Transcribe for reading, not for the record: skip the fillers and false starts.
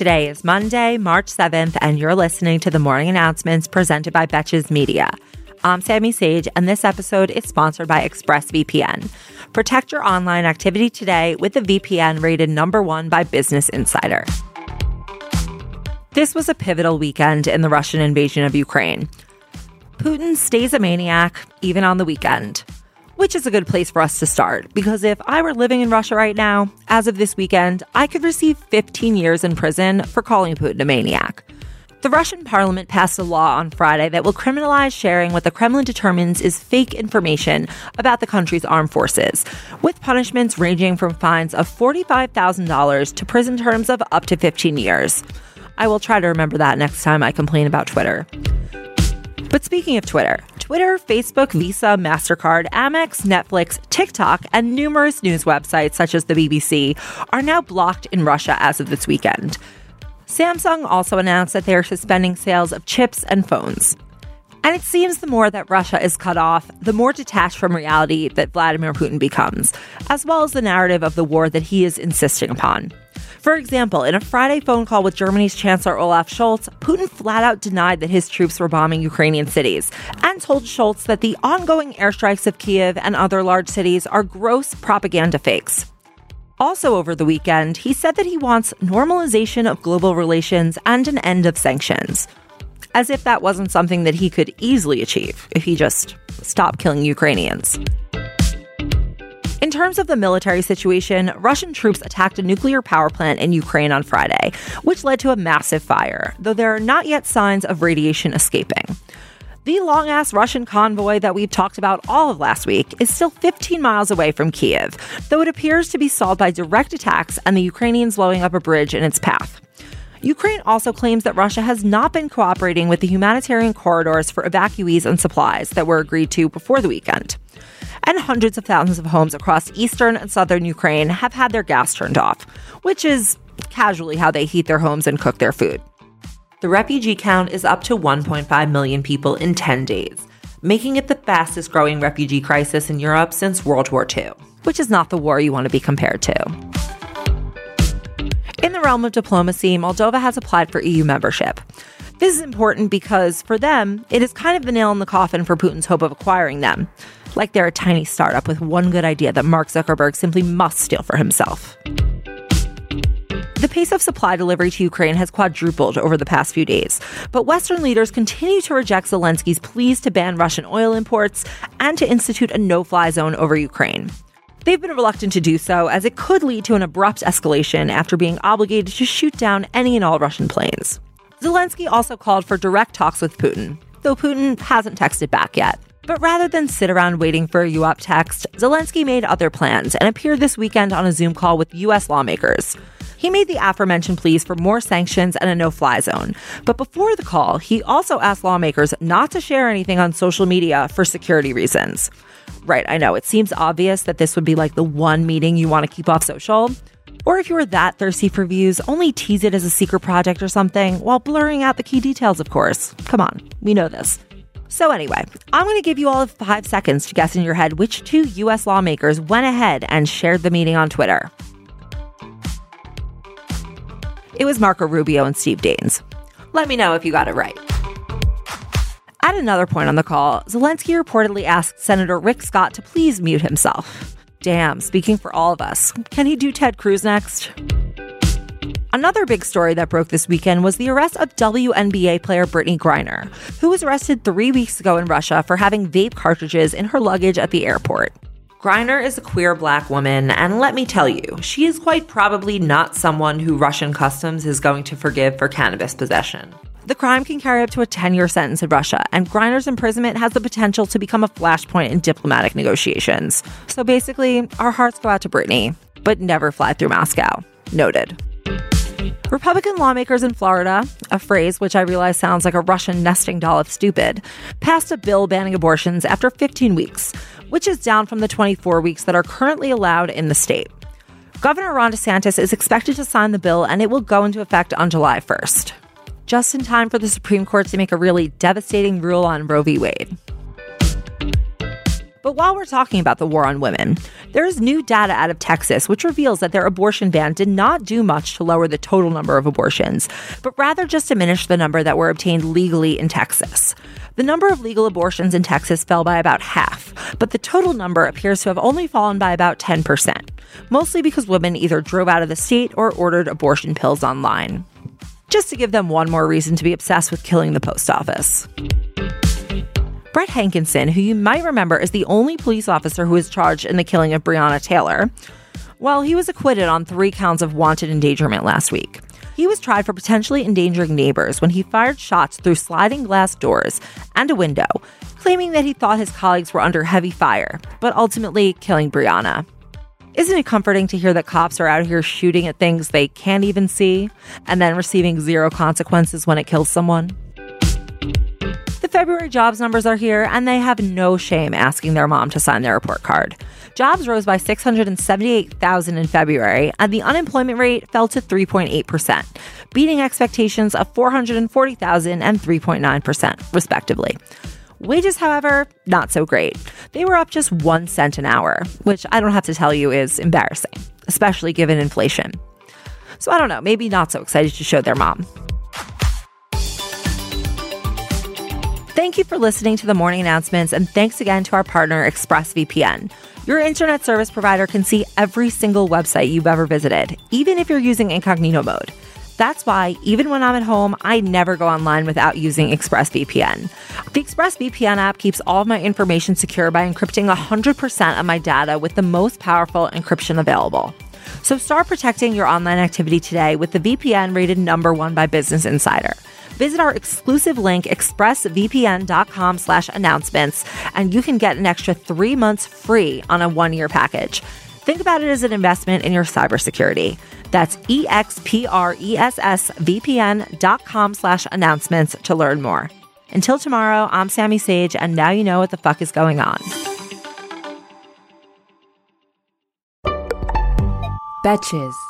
Today is Monday, March 7th, and you're listening to the morning announcements presented by Betches Media. I'm Sammy Sage, and this episode is sponsored by ExpressVPN. Protect your online activity today with a VPN rated number one by Business Insider. This was a pivotal weekend in the Russian invasion of Ukraine. Putin stays a maniac, even on the weekend. Which is a good place for us to start, because if I were living in Russia right now, as of this weekend, I could receive 15 years in prison for calling Putin a maniac. The Russian parliament passed a law on Friday that will criminalize sharing what the Kremlin determines is fake information about the country's armed forces, with punishments ranging from fines of $45,000 to prison terms of up to 15 years. I will try to remember that next time I complain about Twitter. But speaking of Twitter, Facebook, Visa, MasterCard, Amex, Netflix, TikTok, and numerous news websites such as the BBC are now blocked in Russia as of this weekend. Samsung also announced that they are suspending sales of chips and phones. And it seems the more that Russia is cut off, the more detached from reality that Vladimir Putin becomes, as well as the narrative of the war that he is insisting upon. For example, in a Friday phone call with Germany's Chancellor Olaf Scholz, Putin flat out denied that his troops were bombing Ukrainian cities and told Scholz that the ongoing airstrikes of Kyiv and other large cities are gross propaganda fakes. Also over the weekend, he said that he wants normalization of global relations and an end of sanctions, as if that wasn't something that he could easily achieve if he just stopped killing Ukrainians. In terms of the military situation, Russian troops attacked a nuclear power plant in Ukraine on Friday, which led to a massive fire, though there are not yet signs of radiation escaping. The long-ass Russian convoy that we've talked about all of last week is still 15 miles away from Kyiv, though it appears to be stalled by direct attacks and the Ukrainians blowing up a bridge in its path. Ukraine also claims that Russia has not been cooperating with the humanitarian corridors for evacuees and supplies that were agreed to before the weekend. And hundreds of thousands of homes across eastern and southern Ukraine have had their gas turned off, which is casually how they heat their homes and cook their food. The refugee count is up to 1.5 million people in 10 days, making it the fastest growing refugee crisis in Europe since World War II, which is not the war you want to be compared to. In the realm of diplomacy, Moldova has applied for EU membership. This is important because, for them, it is kind of the nail in the coffin for Putin's hope of acquiring them. Like they're a tiny startup with one good idea that Mark Zuckerberg simply must steal for himself. The pace of supply delivery to Ukraine has quadrupled over the past few days, but Western leaders continue to reject Zelensky's pleas to ban Russian oil imports and to institute a no-fly zone over Ukraine. They've been reluctant to do so, as it could lead to an abrupt escalation after being obligated to shoot down any and all Russian planes. Zelensky also called for direct talks with Putin, though Putin hasn't texted back yet. But rather than sit around waiting for a UOP text, Zelensky made other plans and appeared this weekend on a Zoom call with U.S. lawmakers. He made the aforementioned pleas for more sanctions and a no-fly zone. But before the call, he also asked lawmakers not to share anything on social media for security reasons. Right, I know, it seems obvious that this would be like the one meeting you want to keep off social. Or if you were that thirsty for views, only tease it as a secret project or something, while blurring out the key details, of course. Come on, we know this. So anyway, I'm going to give you all 5 seconds to guess in your head which two U.S. lawmakers went ahead and shared the meeting on Twitter. It was Marco Rubio and Steve Daines. Let me know if you got it right. At another point on the call, Zelensky reportedly asked Senator Rick Scott to please mute himself. Damn, speaking for all of us. Can he do Ted Cruz next? Another big story that broke this weekend was the arrest of WNBA player Brittany Griner, who was arrested 3 weeks ago in Russia for having vape cartridges in her luggage at the airport. Griner is a queer Black woman, and let me tell you, she is quite probably not someone who Russian customs is going to forgive for cannabis possession. The crime can carry up to a 10-year sentence in Russia, and Griner's imprisonment has the potential to become a flashpoint in diplomatic negotiations. So basically, our hearts go out to Brittany, but never fly through Moscow. Noted. Republican lawmakers in Florida, a phrase which I realize sounds like a Russian nesting doll of stupid, passed a bill banning abortions after 15 weeks, which is down from the 24 weeks that are currently allowed in the state. Governor Ron DeSantis is expected to sign the bill, and it will go into effect on July 1st. Just in time for the Supreme Court to make a really devastating rule on Roe v. Wade. But while we're talking about the war on women, there's new data out of Texas which reveals that their abortion ban did not do much to lower the total number of abortions, but rather just diminished the number that were obtained legally in Texas. The number of legal abortions in Texas fell by about half, but the total number appears to have only fallen by about 10%, mostly because women either drove out of the state or ordered abortion pills online. Just to give them one more reason to be obsessed with killing the post office. Brett Hankinson, who you might remember is the only police officer who was charged in the killing of Brianna Taylor, well, he was acquitted on 3 counts of wanted endangerment last week. He was tried for potentially endangering neighbors when he fired shots through sliding glass doors and a window, claiming that he thought his colleagues were under heavy fire, but ultimately killing Brianna. Isn't it comforting to hear that cops are out here shooting at things they can't even see and then receiving zero consequences when it kills someone? February jobs numbers are here, and they have no shame asking their mom to sign their report card. Jobs rose by 678,000 in February, and the unemployment rate fell to 3.8%, beating expectations of 440,000 and 3.9%, respectively. Wages, however, not so great. They were up just 1 cent an hour, which I don't have to tell you is embarrassing, especially given inflation. So I don't know, maybe not so excited to show their mom. Thank you for listening to The Morning Announcements, and thanks again to our partner, ExpressVPN. Your internet service provider can see every single website you've ever visited, even if you're using incognito mode. That's why, even when I'm at home, I never go online without using ExpressVPN. The ExpressVPN app keeps all of my information secure by encrypting 100% of my data with the most powerful encryption available. So start protecting your online activity today with the VPN rated #1 by Business Insider. Visit our exclusive link, expressvpn.com/announcements, and you can get an extra 3 months free on a 1-year package. Think about it as an investment in your cybersecurity. That's expressvpn.com/announcements to learn more. Until tomorrow, I'm Sammy Sage, and now you know what the fuck is going on. Betches.